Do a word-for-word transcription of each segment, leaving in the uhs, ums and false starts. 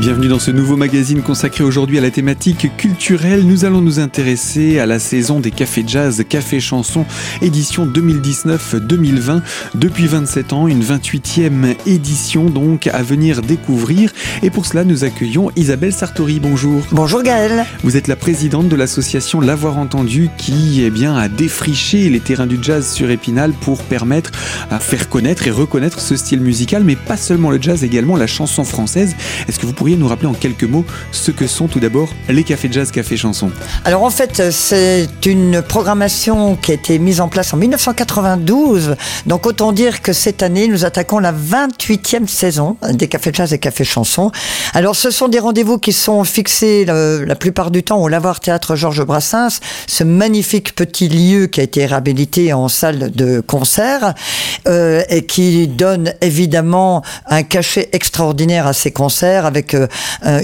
Bienvenue dans ce nouveau magazine consacré aujourd'hui à la thématique culturelle. Nous allons nous intéresser à la saison des Cafés Jazz, Café Chanson, édition deux mille dix-neuf deux mille vingt. Depuis vingt-sept ans, une vingt-huitième édition donc à venir découvrir. Et pour cela, nous accueillons Isabelle Sartori. Bonjour. Bonjour Gaëlle. Vous êtes la présidente de l'association Lavoir Entendu qui eh bien, a défriché les terrains du jazz sur Épinal pour permettre à faire connaître et reconnaître ce style musical, mais pas seulement le jazz, également la chanson française. Est-ce que vous pourriez nous rappeler en quelques mots ce que sont tout d'abord les Cafés Jazz, Cafés Chansons? Alors en fait, c'est une programmation qui a été mise en place en dix-neuf cent quatre-vingt-douze. Donc autant dire que cette année, nous attaquons la vingt-huitième saison des Cafés Jazz et Cafés Chansons. Alors ce sont des rendez-vous qui sont fixés euh, la plupart du temps au Lavoir Théâtre Georges Brassens, ce magnifique petit lieu qui a été réhabilité en salle de concert euh, et qui donne évidemment un cachet extraordinaire à ces concerts avec euh,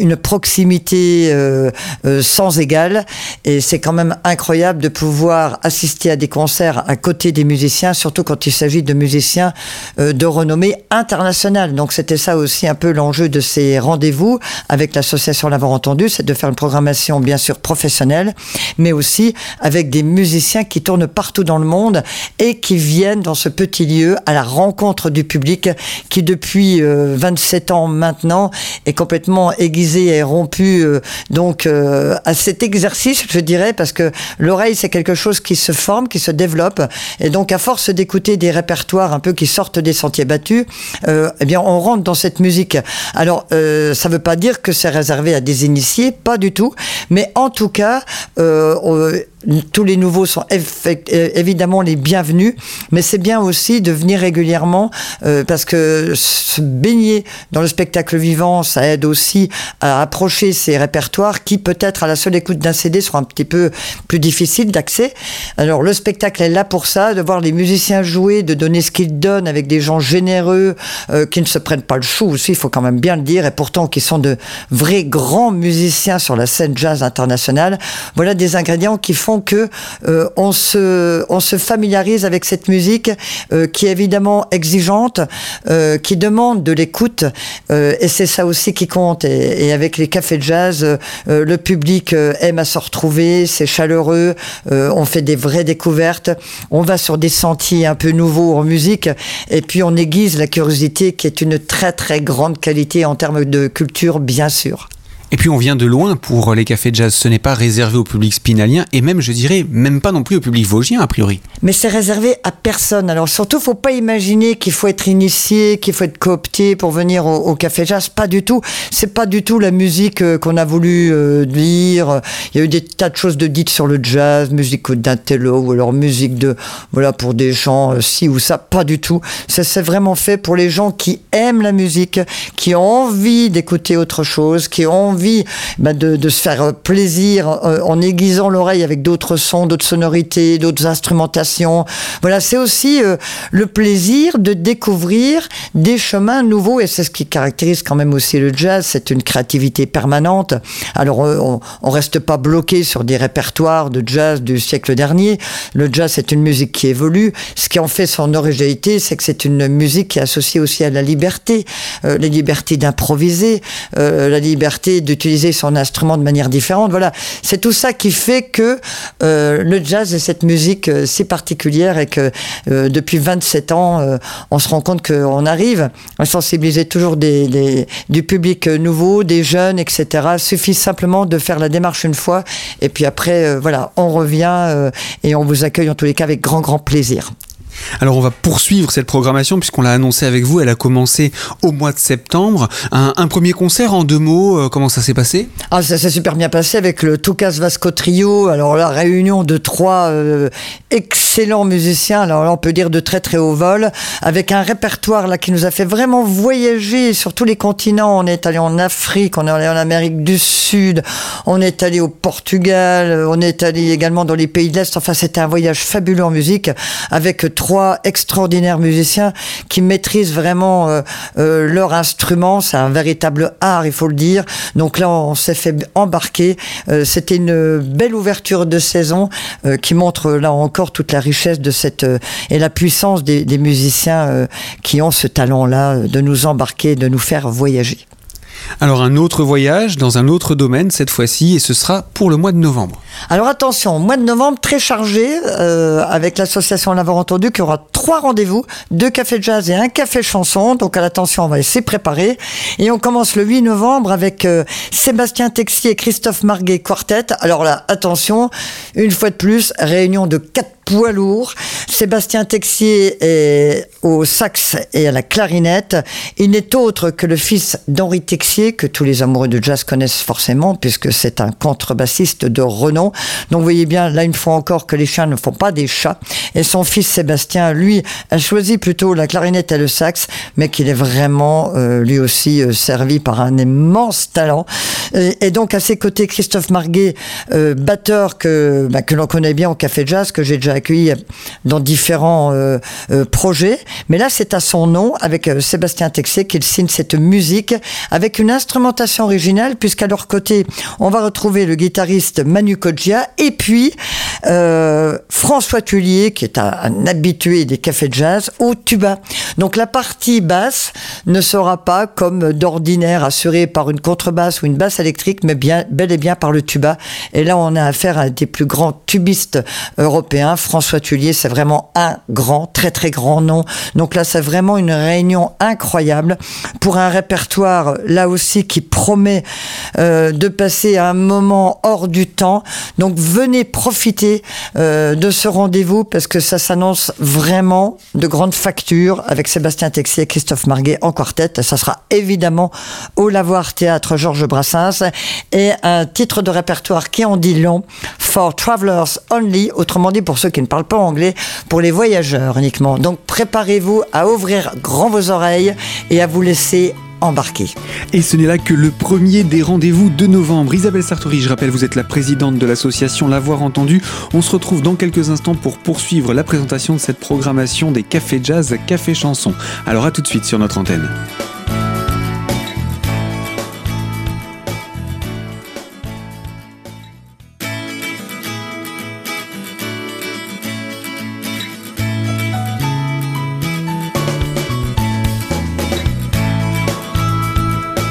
une proximité euh, euh, sans égale, et c'est quand même incroyable de pouvoir assister à des concerts à côté des musiciens, surtout quand il s'agit de musiciens euh, de renommée internationale. Donc c'était ça aussi un peu l'enjeu de ces rendez-vous avec l'association Lavoir Entendu, c'est de faire une programmation bien sûr professionnelle, mais aussi avec des musiciens qui tournent partout dans le monde et qui viennent dans ce petit lieu à la rencontre du public qui depuis euh, vingt-sept ans maintenant est complètement aiguisé et rompu euh, donc euh, à cet exercice, je dirais, parce que l'oreille c'est quelque chose qui se forme, qui se développe, et donc à force d'écouter des répertoires un peu qui sortent des sentiers battus, euh, eh bien on rentre dans cette musique. Alors euh, ça veut pas dire que c'est réservé à des initiés, pas du tout, mais en tout cas euh, on, tous les nouveaux sont effect- évidemment les bienvenus, mais c'est bien aussi de venir régulièrement euh, parce que se baigner dans le spectacle vivant, ça aide aussi à approcher ces répertoires qui peut-être à la seule écoute d'un C D seront un petit peu plus difficiles d'accès. Alors le spectacle est là pour ça, de voir les musiciens jouer, de donner ce qu'ils donnent avec des gens généreux euh, qui ne se prennent pas le chou aussi, il faut quand même bien le dire, et pourtant qui sont de vrais grands musiciens sur la scène jazz internationale. Voilà des ingrédients qui font que euh, on se on se familiarise avec cette musique euh, qui est évidemment exigeante, euh, qui demande de l'écoute, euh, et c'est ça aussi qui compte. Et, et avec les Cafés Jazz, euh, le public euh, aime à se retrouver, c'est chaleureux, euh, on fait des vraies découvertes, on va sur des sentiers un peu nouveaux en musique, et puis on aiguise la curiosité qui est une très très grande qualité en termes de culture, bien sûr. Et puis on vient de loin pour les Cafés Jazz, ce n'est pas réservé au public spinalien et même, je dirais, même pas non plus au public vosgien a priori. Mais c'est réservé à personne, alors surtout faut pas imaginer qu'il faut être initié, qu'il faut être coopté pour venir au, au Café Jazz, pas du tout, c'est pas du tout la musique euh, qu'on a voulu euh, dire, il y a eu des tas de choses de dites sur le jazz, musique d'un télo ou alors musique de, voilà, pour des gens euh, ci ou ça, pas du tout, ça, c'est vraiment fait pour les gens qui aiment la musique, qui ont envie d'écouter autre chose, qui ont envie bah de, de se faire plaisir euh, en aiguisant l'oreille avec d'autres sons, d'autres sonorités, d'autres instrumentations. Voilà, c'est aussi euh, le plaisir de découvrir des chemins nouveaux, et c'est ce qui caractérise quand même aussi le jazz, c'est une créativité permanente. Alors euh, on, on reste pas bloqué sur des répertoires de jazz du siècle dernier, le jazz c'est une musique qui évolue, ce qui en fait son originalité c'est que c'est une musique qui est associée aussi à la liberté, euh, la liberté d'improviser, euh, la liberté de d'utiliser son instrument de manière différente. Voilà, c'est tout ça qui fait que euh, le jazz est cette musique euh, si particulière et que euh, depuis vingt-sept ans, euh, on se rend compte qu'on arrive à sensibiliser toujours des, des, du public nouveau, des jeunes, et cetera. Il suffit simplement de faire la démarche une fois et puis après, euh, voilà, on revient euh, et on vous accueille en tous les cas avec grand, grand plaisir. Alors on va poursuivre cette programmation puisqu'on l'a annoncé avec vous, elle a commencé au mois de septembre. Un, un premier concert en deux mots, euh, comment ça s'est passé ? Ah, ça s'est super bien passé avec le Toucas Vasco Trio. Alors la réunion de trois euh, excellents musiciens, alors là on peut dire de très très haut vol, avec un répertoire là qui nous a fait vraiment voyager sur tous les continents. On est allé en Afrique, on est allé en Amérique du Sud, on est allé au Portugal, on est allé également dans les pays de l'Est. Enfin c'était un voyage fabuleux en musique avec trois Trois extraordinaires musiciens qui maîtrisent vraiment euh, euh, leur instrument. C'est un véritable art, il faut le dire. Donc là, on s'est fait embarquer. Euh, c'était une belle ouverture de saison euh, qui montre là encore toute la richesse de cette euh, et la puissance des, des musiciens euh, qui ont ce talent-là de nous embarquer, de nous faire voyager. Alors un autre voyage dans un autre domaine cette fois-ci, et ce sera pour le mois de novembre. Alors attention, mois de novembre très chargé euh, avec l'association Lavoir Entendu qui aura trois rendez-vous, deux cafés jazz et un café chanson. Donc à l'attention, on va essayer de préparer. Et on commence le huit novembre avec euh, Sébastien Texier et Christophe Marguet quartet. Alors là, attention, une fois de plus, réunion de quatre poids lourds. Sébastien Texier est au sax et à la clarinette. Il n'est autre que le fils d'Henri Texier, que tous les amoureux de jazz connaissent forcément, puisque c'est un contrebassiste de renom. Donc vous voyez bien, là une fois encore, que les chiens ne font pas des chats. Et son fils Sébastien, lui, a choisi plutôt la clarinette et le sax, mais qu'il est vraiment, euh, lui aussi, euh, servi par un immense talent. Et, et donc à ses côtés, Christophe Marguet, euh, batteur que, bah, que l'on connaît bien au Café Jazz, que j'ai déjà accueilli dans différents euh, euh, projets, mais là c'est à son nom, avec euh, Sébastien Texier, qu'il signe cette musique avec une instrumentation originale, puisqu'à leur côté on va retrouver le guitariste Manu Codjia et puis euh, François Thuillier, qui est un, un habitué des cafés de jazz, au tuba. Donc la partie basse ne sera pas comme d'ordinaire assurée par une contrebasse ou une basse électrique, mais bien, bel et bien par le tuba, et là on a affaire à un des plus grands tubistes européens, François Thuillier, c'est vraiment un grand, très très grand nom. Donc là, c'est vraiment une réunion incroyable pour un répertoire, là aussi, qui promet euh, de passer à un moment hors du temps. Donc venez profiter euh, de ce rendez-vous, parce que ça s'annonce vraiment de grande facture, avec Sébastien Texier et Christophe Marguet en quartet. Ça sera évidemment au Lavoir Théâtre Georges Brassens, et un titre de répertoire qui en dit long, For Travelers Only, autrement dit pour ceux qui ne parlent pas anglais, pour les voyageurs uniquement. Donc préparez-vous à ouvrir grand vos oreilles et à vous laisser embarquer. Et ce n'est là que le premier des rendez-vous de novembre. Isabelle Sartori, je rappelle, vous êtes la présidente de l'association Lavoir Entendu. On se retrouve dans quelques instants pour poursuivre la présentation de cette programmation des Cafés Jazz, Cafés Chansons. Alors à tout de suite sur notre antenne.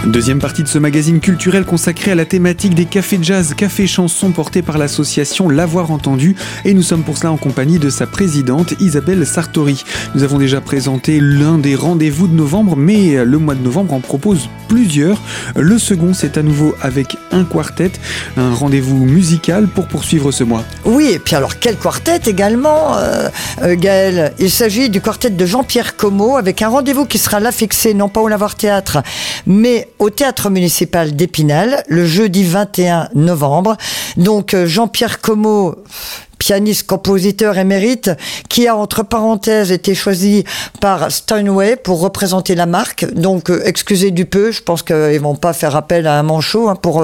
Deuxième partie de ce magazine culturel consacré à la thématique des cafés jazz, cafés chansons, portés par l'association Lavoir Entendu, et nous sommes pour cela en compagnie de sa présidente Isabelle Sartori. Nous avons déjà présenté l'un des rendez-vous de novembre, mais le mois de novembre en propose plusieurs. Le second, c'est à nouveau avec un quartet, un rendez-vous musical pour poursuivre ce mois. Oui, et puis alors quel quartet également, euh, Gaël ? Il s'agit du quartet de Jean-Pierre Comeau, avec un rendez-vous qui sera là fixé, non pas au Lavoir Théâtre, mais au Théâtre Municipal d'Épinal, le jeudi vingt et un novembre. Donc Jean-Pierre Comeau, pianiste, compositeur émérite, qui a entre parenthèses été choisi par Steinway pour représenter la marque. Donc, euh, excusez du peu, je pense qu'ils ne vont pas faire appel à un manchot hein, pour,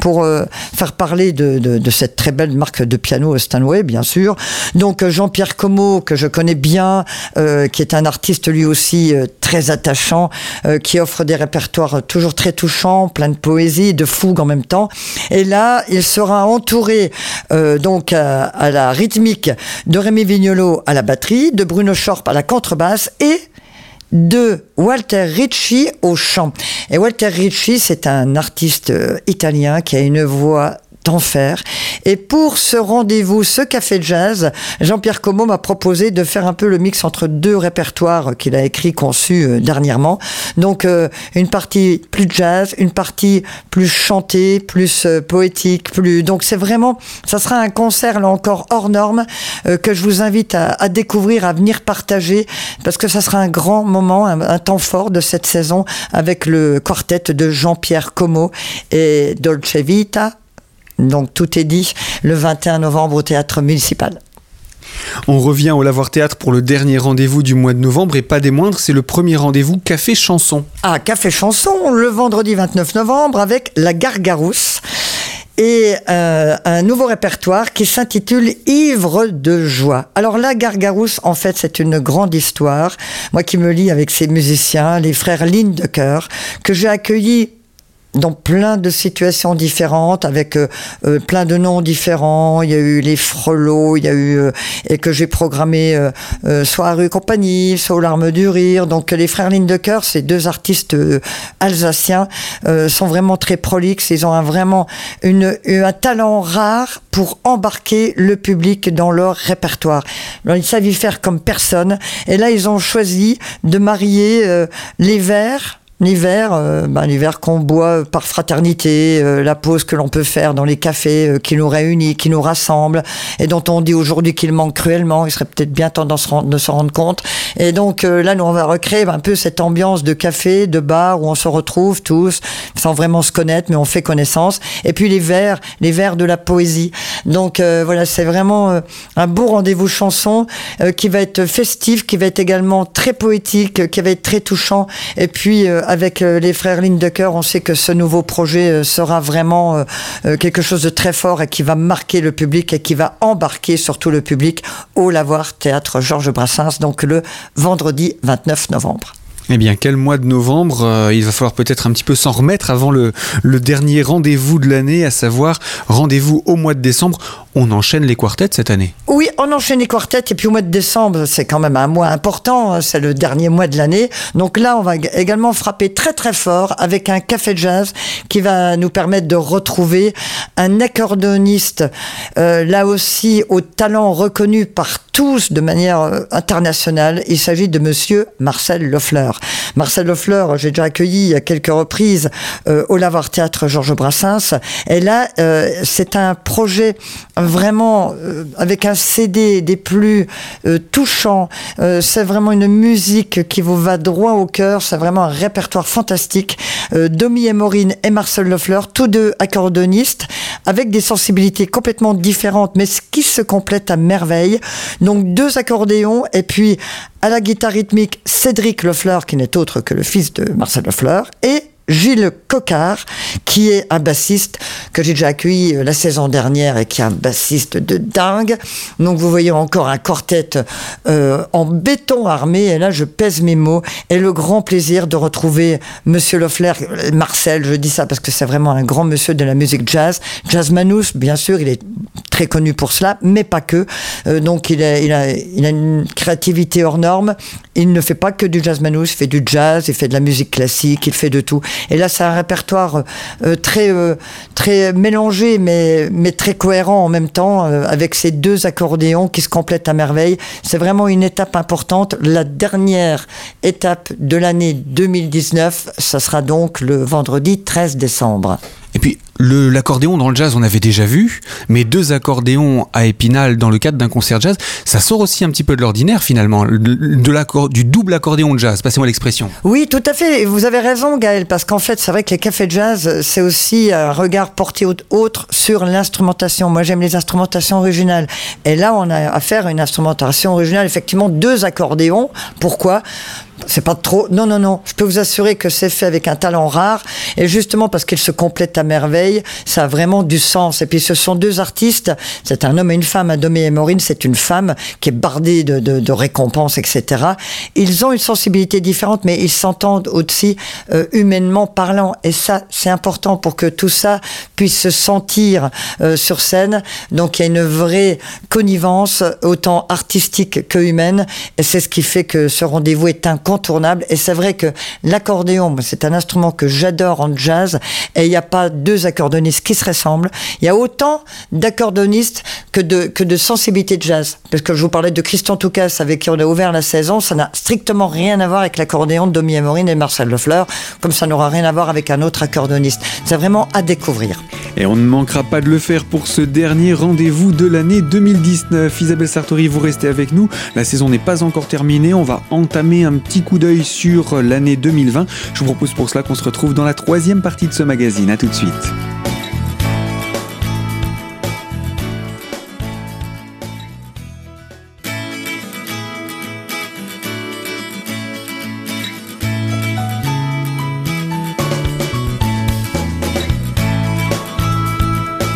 pour euh, faire parler de, de, de cette très belle marque de piano Steinway, bien sûr. Donc, euh, Jean-Pierre Comeau, que je connais bien, euh, qui est un artiste lui aussi euh, très attachant, euh, qui offre des répertoires toujours très touchants, plein de poésie, de fougue en même temps. Et là, il sera entouré euh, donc à, à la rythmique de Rémi Vignolo à la batterie, de Bruno Schorp à la contrebasse et de Walter Ricci au chant. Et Walter Ricci, c'est un artiste italien qui a une voix d'enfer. Et pour ce rendez-vous, ce café jazz, Jean-Pierre Comeau m'a proposé de faire un peu le mix entre deux répertoires qu'il a écrits, conçus dernièrement. Donc euh, une partie plus jazz, une partie plus chantée, plus euh, poétique, plus. Donc c'est vraiment, ça sera un concert là encore hors norme euh, que je vous invite à, à découvrir, à venir partager, parce que ça sera un grand moment, un, un temps fort de cette saison avec le quartet de Jean-Pierre Comeau et Dolce Vita. Donc tout est dit le vingt et un novembre au Théâtre Municipal. On revient au Lavoir Théâtre pour le dernier rendez-vous du mois de novembre, et pas des moindres, c'est le premier rendez-vous Café Chanson. Ah, Café Chanson, le vendredi vingt-neuf novembre avec La Gargarousse. Et euh, un nouveau répertoire qui s'intitule « Ivre de joie ». Alors là, Gargarousse, en fait, c'est une grande histoire. Moi qui me lie avec ces musiciens, les frères Ligne de Chœur, que j'ai accueillis dans plein de situations différentes, avec euh, euh, plein de noms différents. Il y a eu les Frelots, il y a eu euh, et que j'ai programmé euh, euh, soit à Rue Compagnie, soit aux Larmes du Rire. Donc les frères Ligne de Chœur, ces deux artistes euh, alsaciens, euh, sont vraiment très prolixes. Ils ont un, vraiment une, une, un talent rare pour embarquer le public dans leur répertoire. Alors, ils savent y faire comme personne. Et là, ils ont choisi de marier euh, les vers. L'hiver, euh, ben, l'hiver qu'on boit par fraternité, euh, la pause que l'on peut faire dans les cafés euh, qui nous réunit, qui nous rassemble, et dont on dit aujourd'hui qu'il manque cruellement. Il serait peut-être bien temps de s'en rendre compte. Et donc euh, là, nous, on va recréer ben, un peu cette ambiance de café, de bar, où on se retrouve tous, sans vraiment se connaître, mais on fait connaissance. Et puis les vers, les vers de la poésie. Donc euh, voilà, c'est vraiment euh, un beau rendez-vous chanson euh, qui va être festif, qui va être également très poétique, euh, qui va être très touchant. Et puis euh, avec les frères Ligne de Chœur, on sait que ce nouveau projet sera vraiment quelque chose de très fort et qui va marquer le public et qui va embarquer surtout le public au Lavoir Théâtre Georges Brassens, donc le vendredi vingt-neuf novembre. Eh bien, quel mois de novembre, euh, il va falloir peut-être un petit peu s'en remettre avant le, le dernier rendez-vous de l'année, à savoir rendez-vous au mois de décembre. On enchaîne les quartets cette année. Oui, on enchaîne les quartets et puis au mois de décembre, c'est quand même un mois important, c'est le dernier mois de l'année. Donc là, on va également frapper très très fort avec un café jazz qui va nous permettre de retrouver un accordéoniste, euh, là aussi au talent reconnu par tous de manière internationale. Il s'agit de monsieur Marcel Loeffler. Marcel Loeffler, j'ai déjà accueilli à quelques reprises euh, au Lavoir Théâtre Georges Brassens. Et là, euh, c'est un projet vraiment euh, avec un C D des plus euh, touchants. Euh, c'est vraiment une musique qui vous va droit au cœur. C'est vraiment un répertoire fantastique. Euh, Domi Emorine et Marcel Loeffler, tous deux accordéonistes, avec des sensibilités complètement différentes, mais qui se complètent à merveille. Donc deux accordéons et puis à la guitare rythmique Cédric Lefleur, qui n'est autre que le fils de Marcel Loeffler, et Gilles Coquard, qui est un bassiste que j'ai déjà accueilli la saison dernière et qui est un bassiste de dingue. Donc vous voyez encore un quartet euh, en béton armé, et là je pèse mes mots, et le grand plaisir de retrouver monsieur Loeffler, Marcel, je dis ça parce que c'est vraiment un grand monsieur de la musique jazz, jazz manouche, bien sûr, il est très connu pour cela, mais pas que. Euh, donc il a, il, a, il a une créativité hors norme, il ne fait pas que du jazz manouche, il fait du jazz, il fait de la musique classique, il fait de tout. Et là, c'est un répertoire euh, très, euh, très mélangé, mais, mais très cohérent en même temps, euh, avec ces deux accordéons qui se complètent à merveille. C'est vraiment une étape importante. La dernière étape de l'année deux mille dix-neuf, ça sera donc le vendredi treize décembre. Et puis, le, l'accordéon dans le jazz, on avait déjà vu, mais deux accordéons à Épinal dans le cadre d'un concert jazz, ça sort aussi un petit peu de l'ordinaire finalement, de, de du double accordéon de jazz, passez-moi l'expression. Oui, tout à fait, vous avez raison Gaël, parce qu'en fait, c'est vrai que les cafés jazz, c'est aussi un regard porté autre sur l'instrumentation. Moi, j'aime les instrumentations originales. Et là, on a affaire à une instrumentation originale, effectivement, deux accordéons. Pourquoi ? C'est pas trop. Non, non, non. Je peux vous assurer que c'est fait avec un talent rare. Et justement, parce qu'ils se complètent à merveille, ça a vraiment du sens. Et puis, ce sont deux artistes. C'est un homme et une femme. Domi Emorine, c'est une femme qui est bardée de, de, de récompenses, et cetera. Ils ont une sensibilité différente, mais ils s'entendent aussi euh, humainement parlant. Et ça, c'est important pour que tout ça puisse se sentir euh, sur scène. Donc, il y a une vraie connivence, autant artistique que humaine. Et c'est ce qui fait que ce rendez-vous est incontournable. Et c'est vrai que l'accordéon, c'est un instrument que j'adore en jazz, et il n'y a pas deux accordéonistes qui se ressemblent. Il y a autant d'accordéonistes que de, que de sensibilité de jazz. Parce que je vous parlais de Christian Toucas, avec qui on a ouvert la saison, ça n'a strictement rien à voir avec l'accordéon de Domi Emorine et Marcel Loeffler, comme ça n'aura rien à voir avec un autre accordéoniste. C'est vraiment à découvrir. Et on ne manquera pas de le faire pour ce dernier rendez-vous de l'année deux mille dix-neuf. Isabelle Sartori, vous restez avec nous. La saison n'est pas encore terminée, on va entamer un petit coup d'œil sur l'année deux mille vingt. Je vous propose pour cela qu'on se retrouve dans la troisième partie de ce magazine. À tout de suite.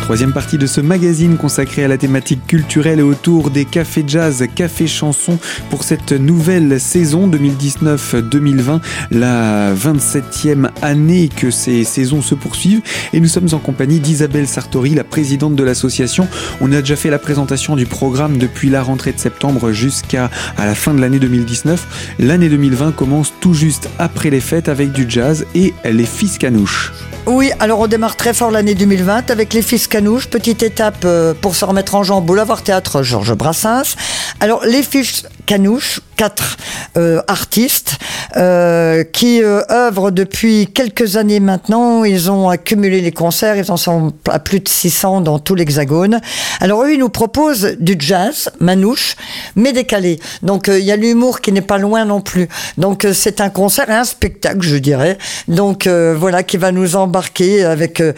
Troisième partie de ce magazine consacré à la thématique culturelle et autour des cafés jazz, cafés chansons pour cette nouvelle saison deux mille dix-neuf deux mille vingt, la vingt-septième année que ces saisons se poursuivent. Et nous sommes en compagnie d'Isabelle Sartori, la présidente de l'association. On a déjà fait la présentation du programme depuis la rentrée de septembre jusqu'à à la fin de l'année deux mille dix-neuf. L'année deux mille vingt commence tout juste après les fêtes avec du jazz et les Fils Canouche. Oui, alors on démarre très fort l'année deux mille vingt avec les Fils Canouche. Petite étape pour se remettre en jambe au Lavoir Théâtre Georges Brassens. Alors les Fils Canouche, quatre euh, artistes euh, qui euh, œuvrent depuis quelques années maintenant. Ils ont accumulé les concerts, ils en sont à plus de six cents dans tout l'Hexagone. Alors eux, ils nous proposent du jazz manouche, mais décalé. Donc il euh, y a l'humour qui n'est pas loin non plus. Donc euh, c'est un concert et un spectacle, je dirais. Donc euh, voilà, qui va nous embarquer avec euh,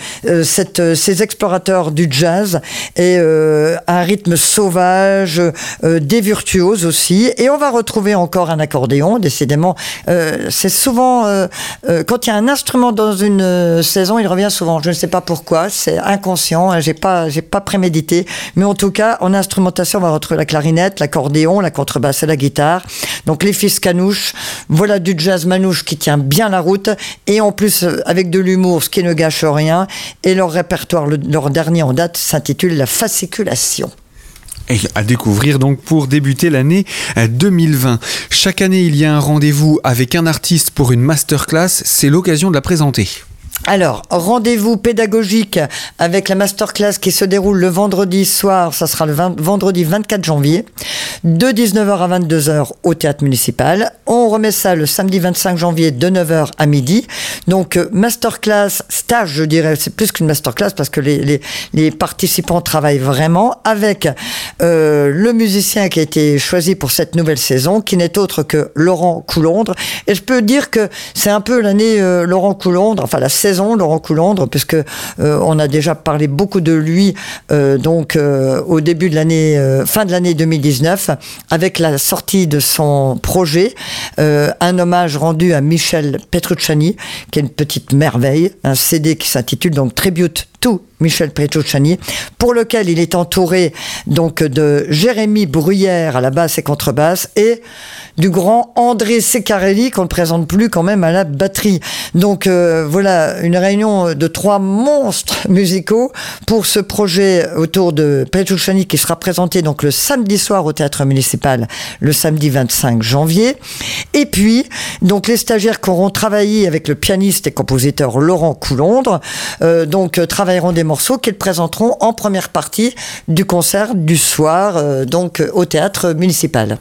cette, euh, ces explorateurs du jazz et euh, un rythme sauvage, euh, des virtuoses aussi. Et on va retrouver encore un accordéon, décidément. Euh, c'est souvent... Euh, euh, quand il y a un instrument dans une euh, saison, il revient souvent. Je ne sais pas pourquoi, c'est inconscient, hein, j'ai pas, j'ai pas prémédité. Mais en tout cas, en instrumentation, on va retrouver la clarinette, l'accordéon, la contrebasse et la guitare. Donc les Fils Canouche, voilà du jazz manouche qui tient bien la route. Et en plus, avec de l'humour, ce qui ne gâche rien. Et leur répertoire, le, leur dernier en date, s'intitule « La fasciculation ». Et à découvrir donc pour débuter l'année deux mille vingt. Chaque année, il y a un rendez-vous avec un artiste pour une masterclass. C'est l'occasion de la présenter. Alors, rendez-vous pédagogique avec la masterclass qui se déroule le vendredi soir, ça sera le vingt, vendredi vingt-quatre janvier, de dix-neuf heures à vingt-deux heures au théâtre municipal. On remet ça le samedi vingt-cinq janvier de neuf heures à midi. Donc, masterclass, stage, je dirais, c'est plus qu'une masterclass parce que les, les, les participants travaillent vraiment avec euh, le musicien qui a été choisi pour cette nouvelle saison, qui n'est autre que Laurent Coulondre. Et je peux dire que c'est un peu l'année euh, Laurent Coulondre, enfin la saison Laurent Coulondre, puisque euh, on a déjà parlé beaucoup de lui euh, donc euh, au début de l'année, euh, fin de l'année deux mille dix-neuf, avec la sortie de son projet, euh, un hommage rendu à Michel Petrucciani, qui est une petite merveille, un C D qui s'intitule donc Tribute to Michel Petrucciani, pour lequel il est entouré donc de Jérémy Bruyère à la basse et contrebasse et du grand André Secarelli, qu'on ne présente plus quand même, à la batterie. Donc euh, voilà une réunion de trois monstres musicaux pour ce projet autour de Petrucciani qui sera présenté donc le samedi soir au théâtre municipal, le samedi vingt-cinq janvier. Et puis donc les stagiaires qui auront travaillé avec le pianiste et compositeur Laurent Coulondre euh, donc travailleront des morceaux qu'ils présenteront en première partie du concert du soir, euh, donc euh, au théâtre municipal.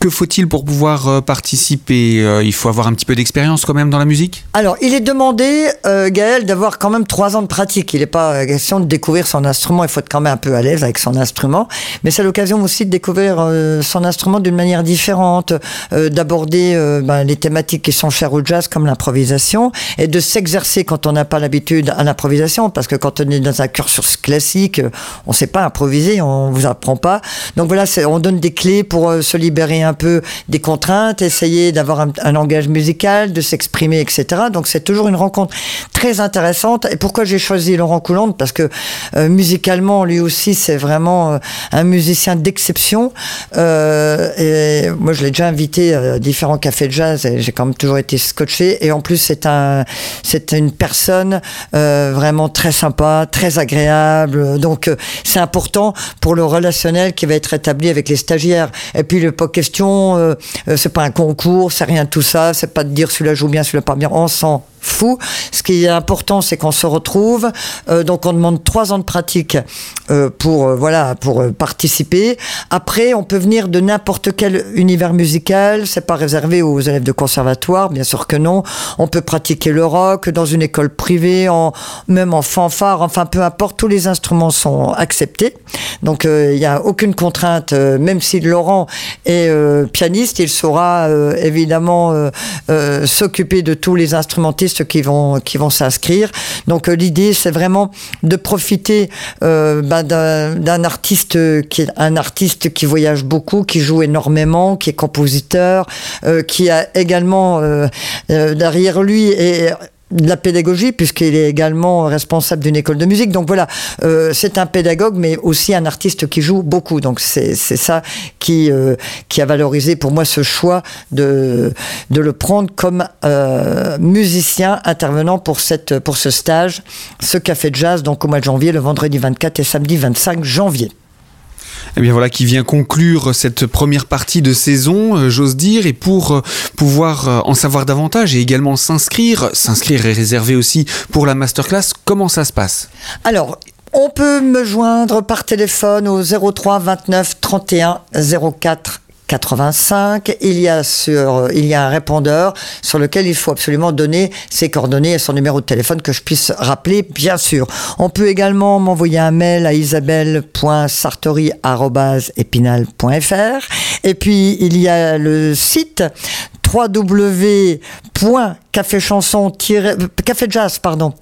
Que faut-il pour pouvoir euh, participer ? euh, Il faut avoir un petit peu d'expérience quand même dans la musique ? Alors, il est demandé, euh, Gaël, d'avoir quand même trois ans de pratique. Il n'est pas question de découvrir son instrument. Il faut être quand même un peu à l'aise avec son instrument. Mais c'est l'occasion aussi de découvrir euh, son instrument d'une manière différente, euh, d'aborder euh, ben, les thématiques qui sont chères au jazz, comme l'improvisation, et de s'exercer quand on n'a pas l'habitude à l'improvisation, parce que quand on est dans un cursus classique, on ne sait pas improviser, on ne vous apprend pas. Donc voilà, c'est, on donne des clés pour euh, se libérer un peu des contraintes, essayer d'avoir un, un langage musical, de s'exprimer, et cetera. Donc c'est toujours une rencontre très intéressante. Et pourquoi j'ai choisi Laurent Coulondre ? Parce que euh, musicalement, lui aussi, c'est vraiment euh, un musicien d'exception. Euh, et moi, je l'ai déjà invité à différents cafés de jazz et j'ai quand même toujours été scotché. Et en plus, c'est un, c'est une personne euh, vraiment très sympa, très agréable. Donc euh, c'est important pour le relationnel qui va être établi avec les stagiaires. Et puis, le question Euh, c'est pas un concours, c'est rien de tout ça, c'est pas de dire celui-là joue bien, celui-là pas bien, on s'en fout. Ce qui est important, c'est qu'on se retrouve, euh, donc on demande trois ans de pratique euh, pour, euh, voilà, pour euh, participer. Après, on peut venir de n'importe quel univers musical, c'est pas réservé aux élèves de conservatoire, bien sûr que non. On peut pratiquer le rock dans une école privée, en, même en fanfare, enfin peu importe, tous les instruments sont acceptés. Donc il euh, n'y a aucune contrainte, euh, même si Laurent est euh, pianiste, il saura euh, évidemment euh, euh, s'occuper de tous les instrumentistes qui vont, qui vont s'inscrire. Donc euh, l'idée, c'est vraiment de profiter euh, bah, d'un, d'un artiste qui est un artiste qui voyage beaucoup, qui joue énormément, qui est compositeur, euh, qui a également euh, euh, derrière lui et de la pédagogie, puisqu'il est également responsable d'une école de musique. Donc voilà, euh, c'est un pédagogue, mais aussi un artiste qui joue beaucoup. Donc c'est, c'est ça qui, euh, qui a valorisé pour moi ce choix de, de le prendre comme euh, musicien intervenant pour, cette, pour ce stage, ce Café Jazz, donc au mois de janvier, le vendredi vingt-quatre et samedi vingt-cinq janvier. Eh bien voilà qui vient conclure cette première partie de saison, j'ose dire, et pour pouvoir en savoir davantage et également s'inscrire, s'inscrire est réservé aussi pour la masterclass, comment ça se passe ? Alors, on peut me joindre par téléphone au zéro trois vingt-neuf trente et un zéro quatre quatre-vingt-cinq, il y a sur, il y a un répondeur sur lequel il faut absolument donner ses coordonnées et son numéro de téléphone que je puisse rappeler, bien sûr. On peut également m'envoyer un mail à isabelle point sartori arobase epinal point fr, et puis il y a le site www point café chanson tiret café jazz pardon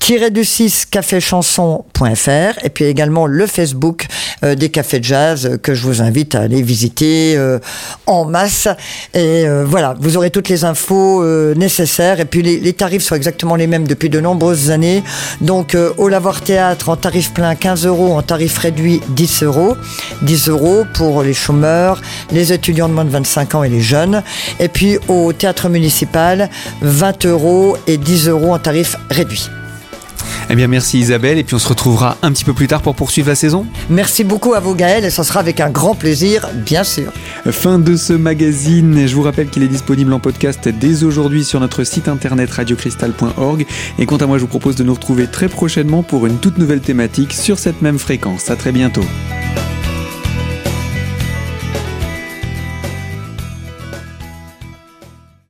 tiret du six café chanson point fr, et puis également le Facebook euh, des Cafés Jazz euh, que je vous invite à aller visiter euh, en masse, et euh, voilà, vous aurez toutes les infos euh, nécessaires, et puis les, les tarifs sont exactement les mêmes depuis de nombreuses années, donc euh, au Lavoir Théâtre en tarif plein quinze euros, en tarif réduit dix euros, dix euros pour les chômeurs, les étudiants de moins de vingt-cinq ans et les jeunes, et puis au Théâtre Municipal vingt euros et dix euros en tarif réduit. Eh bien merci Isabelle, et puis on se retrouvera un petit peu plus tard pour poursuivre la saison. Merci beaucoup à vous Gaël, et ça sera avec un grand plaisir, bien sûr. Fin de ce magazine, je vous rappelle qu'il est disponible en podcast dès aujourd'hui sur notre site internet radio cristal point org, et quant à moi je vous propose de nous retrouver très prochainement pour une toute nouvelle thématique sur cette même fréquence. À très bientôt.